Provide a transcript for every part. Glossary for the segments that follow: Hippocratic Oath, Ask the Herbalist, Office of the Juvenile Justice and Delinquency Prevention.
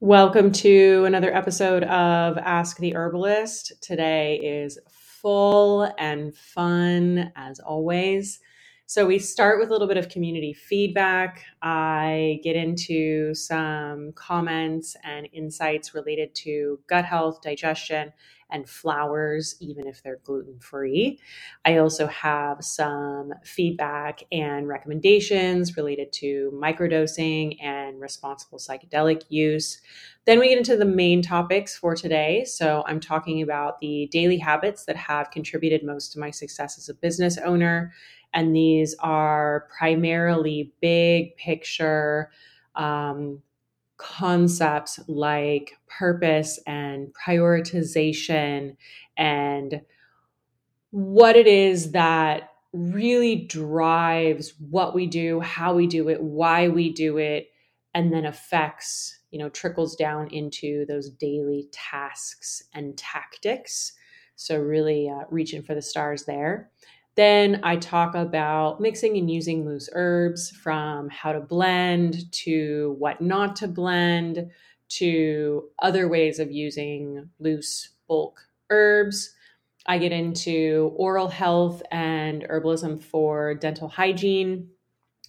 Welcome to another episode of Ask the Herbalist. Today is full and fun as always. So we start with a little bit of community feedback. I get into some comments and insights related to gut health, digestion, and flours, even if they're gluten-free. I also have some feedback and recommendations related to microdosing and responsible psychedelic use. Then we get into the main topics for today. So I'm talking about the daily habits that have contributed most to my success as a business owner. And these are primarily big picture concepts like purpose and prioritization and what it is that really drives what we do, how we do it, why we do it, and then affects, trickles down into those daily tasks and tactics. So really reaching for the stars there. Then I talk about mixing and using loose herbs, from how to blend to what not to blend to other ways of using loose bulk herbs. I get into oral health and herbalism for dental hygiene.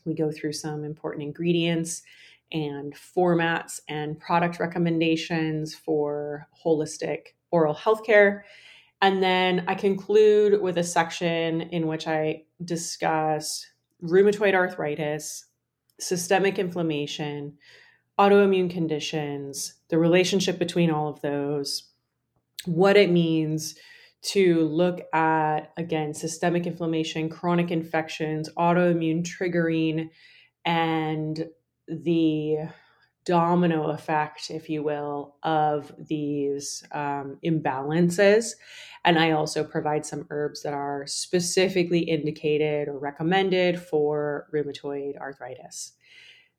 We go through some important ingredients and formats and product recommendations for holistic oral health care. And then I conclude with a section in which I discuss rheumatoid arthritis, systemic inflammation, autoimmune conditions, the relationship between all of those, what it means to look at, again, systemic inflammation, chronic infections, autoimmune triggering, and the domino effect, if you will, of these imbalances. And I also provide some herbs that are specifically indicated or recommended for rheumatoid arthritis.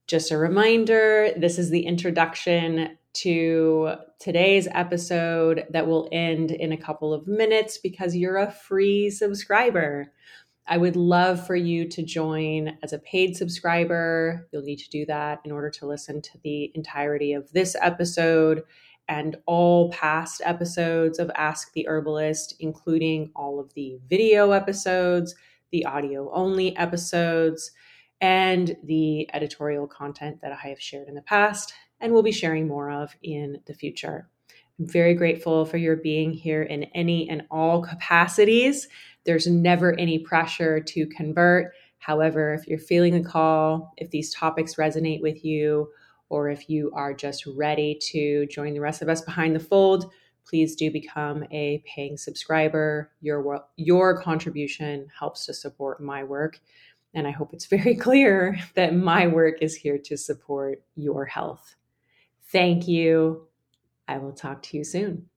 Just a reminder, this is the introduction to today's episode that will end in a couple of minutes because you're a free subscriber. I would love for you to join as a paid subscriber. You'll need to do that in order to listen to the entirety of this episode and all past episodes of Ask the Herbalist, including all of the video episodes, the audio-only episodes, and the editorial content that I have shared in the past and will be sharing more of in the future. I'm very grateful for your being here in any and all capacities. There's never any pressure to convert. However, if you're feeling the call, if these topics resonate with you, or if you are just ready to join the rest of us behind the fold, please do become a paying subscriber. Your contribution helps to support my work. And I hope it's very clear that my work is here to support your health. Thank you. I will talk to you soon.